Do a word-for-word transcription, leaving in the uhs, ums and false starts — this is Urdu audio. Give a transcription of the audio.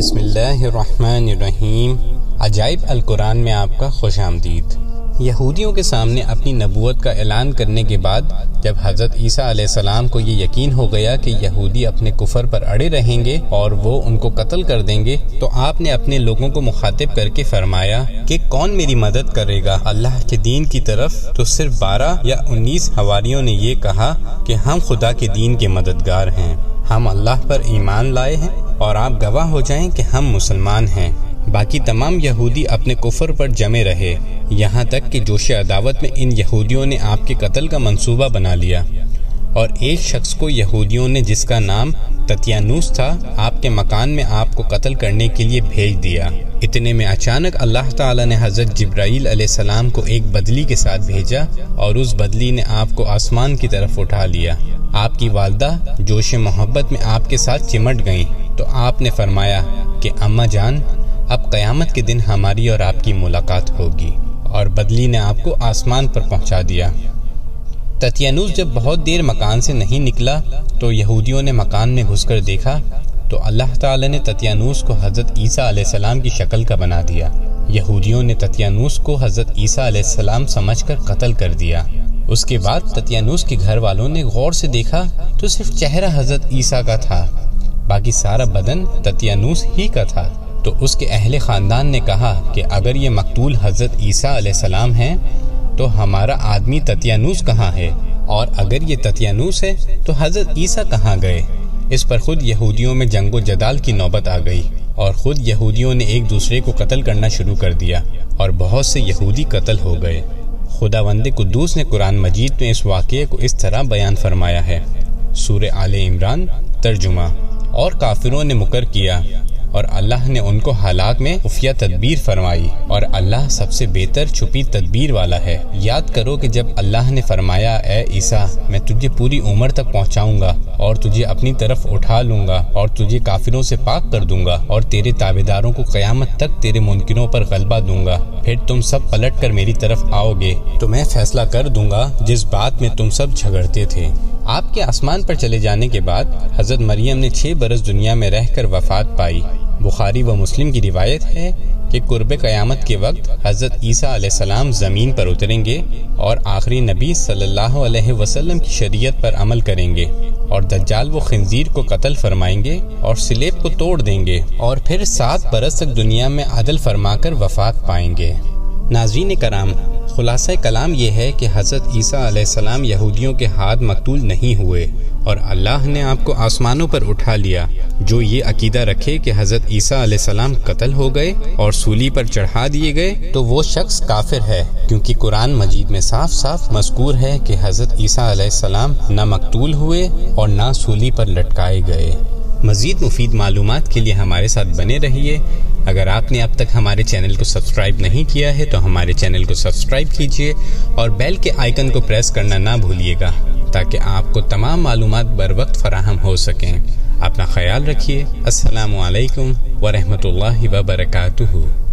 بسم اللہ الرحمن الرحیم۔ عجائب القرآن میں آپ کا خوش آمدید۔ یہودیوں کے سامنے اپنی نبوت کا اعلان کرنے کے بعد جب حضرت عیسیٰ علیہ السلام کو یہ یقین ہو گیا کہ یہودی اپنے کفر پر اڑے رہیں گے اور وہ ان کو قتل کر دیں گے تو آپ نے اپنے لوگوں کو مخاطب کر کے فرمایا کہ کون میری مدد کرے گا اللہ کے دین کی طرف؟ تو صرف بارہ یا انیس حواریوں نے یہ کہا کہ ہم خدا کے دین کے مددگار ہیں، ہم اللہ پر ایمان لائے ہیں اور آپ گواہ ہو جائیں کہ ہم مسلمان ہیں۔ باقی تمام یہودی اپنے کفر پر جمے رہے، یہاں تک کہ جوش عداوت میں ان یہودیوں نے آپ کے قتل کا منصوبہ بنا لیا، اور ایک شخص کو یہودیوں نے، جس کا نام تتیانوس تھا، آپ کے مکان میں آپ کو قتل کرنے کے لیے بھیج دیا۔ اتنے میں اچانک اللہ تعالیٰ نے حضرت جبرائیل علیہ السلام کو ایک بدلی کے ساتھ بھیجا اور اس بدلی نے آپ کو آسمان کی طرف اٹھا لیا۔ آپ کی والدہ جوش محبت میں آپ کے ساتھ چمٹ گئیں تو آپ نے فرمایا کہ اماں جان، اب قیامت کے دن ہماری اور آپ کی ملاقات ہوگی، اور بدلی نے آپ کو آسمان پر پہنچا دیا۔ تتیانوس جب بہت دیر مکان سے نہیں نکلا تو یہودیوں نے مکان میں گھس کر دیکھا تو اللہ تعالیٰ نے تتیانوس کو حضرت عیسیٰ علیہ السلام کی شکل کا بنا دیا۔ یہودیوں نے تتیانوس کو حضرت عیسیٰ علیہ السلام سمجھ کر قتل کر دیا۔ اس کے بعد تتیانوس کے گھر والوں نے غور سے دیکھا تو صرف چہرہ حضرت عیسیٰ کا تھا، باقی سارا بدن تتیانوس ہی کا تھا۔ تو اس کے اہل خاندان نے کہا کہ اگر یہ مقتول حضرت عیسیٰ علیہ السلام ہیں تو ہمارا آدمی تتیانوس کہاں ہے، اور اگر یہ تتیانوس ہے تو حضرت عیسیٰ کہاں گئے؟ اس پر خود یہودیوں میں جنگ و جدال کی نوبت آ گئی اور خود یہودیوں نے ایک دوسرے کو قتل کرنا شروع کر دیا اور بہت سے یہودی قتل ہو گئے۔ خداوند قدوس نے قرآن مجید میں اس واقعے کو اس طرح بیان فرمایا ہے، سورہ آل عمران ترجمہ، اور کافروں نے مکر کیا اور اللہ نے ان کو ہلاک میں خفیہ تدبیر فرمائی، اور اللہ سب سے بہتر چھپی تدبیر والا ہے۔ یاد کرو کہ جب اللہ نے فرمایا اے عیسیٰ، میں تجھے پوری عمر تک پہنچاؤں گا اور تجھے اپنی طرف اٹھا لوں گا اور تجھے کافروں سے پاک کر دوں گا اور تیرے تابعداروں کو قیامت تک تیرے منکروں پر غلبہ دوں گا، پھر تم سب پلٹ کر میری طرف آؤ گے تو میں فیصلہ کر دوں گا جس بات میں تم سب جھگڑتے تھے۔ آپ کے آسمان پر چلے جانے کے بعد حضرت مریم نے چھ برس دنیا میں رہ کر وفات پائی۔ بخاری و مسلم کی روایت ہے کہ قرب قیامت کے وقت حضرت عیسیٰ علیہ السلام زمین پر اتریں گے اور آخری نبی صلی اللہ علیہ وسلم کی شریعت پر عمل کریں گے، اور دجال و خنزیر کو قتل فرمائیں گے اور صلیب کو توڑ دیں گے، اور پھر سات برس تک دنیا میں عدل فرما کر وفات پائیں گے۔ ناظرین کرام، خلاصہ کلام یہ ہے کہ حضرت عیسیٰ علیہ السلام یہودیوں کے ہاتھ مقتول نہیں ہوئے، اور اللہ نے آپ کو آسمانوں پر اٹھا لیا۔ جو یہ عقیدہ رکھے کہ حضرت عیسیٰ علیہ السلام قتل ہو گئے اور سولی پر چڑھا دیے گئے تو وہ شخص کافر ہے، کیونکہ قرآن مجید میں صاف صاف مذکور ہے کہ حضرت عیسیٰ علیہ السلام نہ مقتول ہوئے اور نہ سولی پر لٹکائے گئے۔ مزید مفید معلومات کے لیے ہمارے ساتھ بنے رہیے۔ اگر آپ نے اب تک ہمارے چینل کو سبسکرائب نہیں کیا ہے تو ہمارے چینل کو سبسکرائب کیجئے اور بیل کے آئیکن کو پریس کرنا نہ بھولیے گا تاکہ آپ کو تمام معلومات بر وقت فراہم ہو سکیں۔ اپنا خیال رکھیے۔ السلام علیکم ورحمۃ اللہ وبرکاتہ۔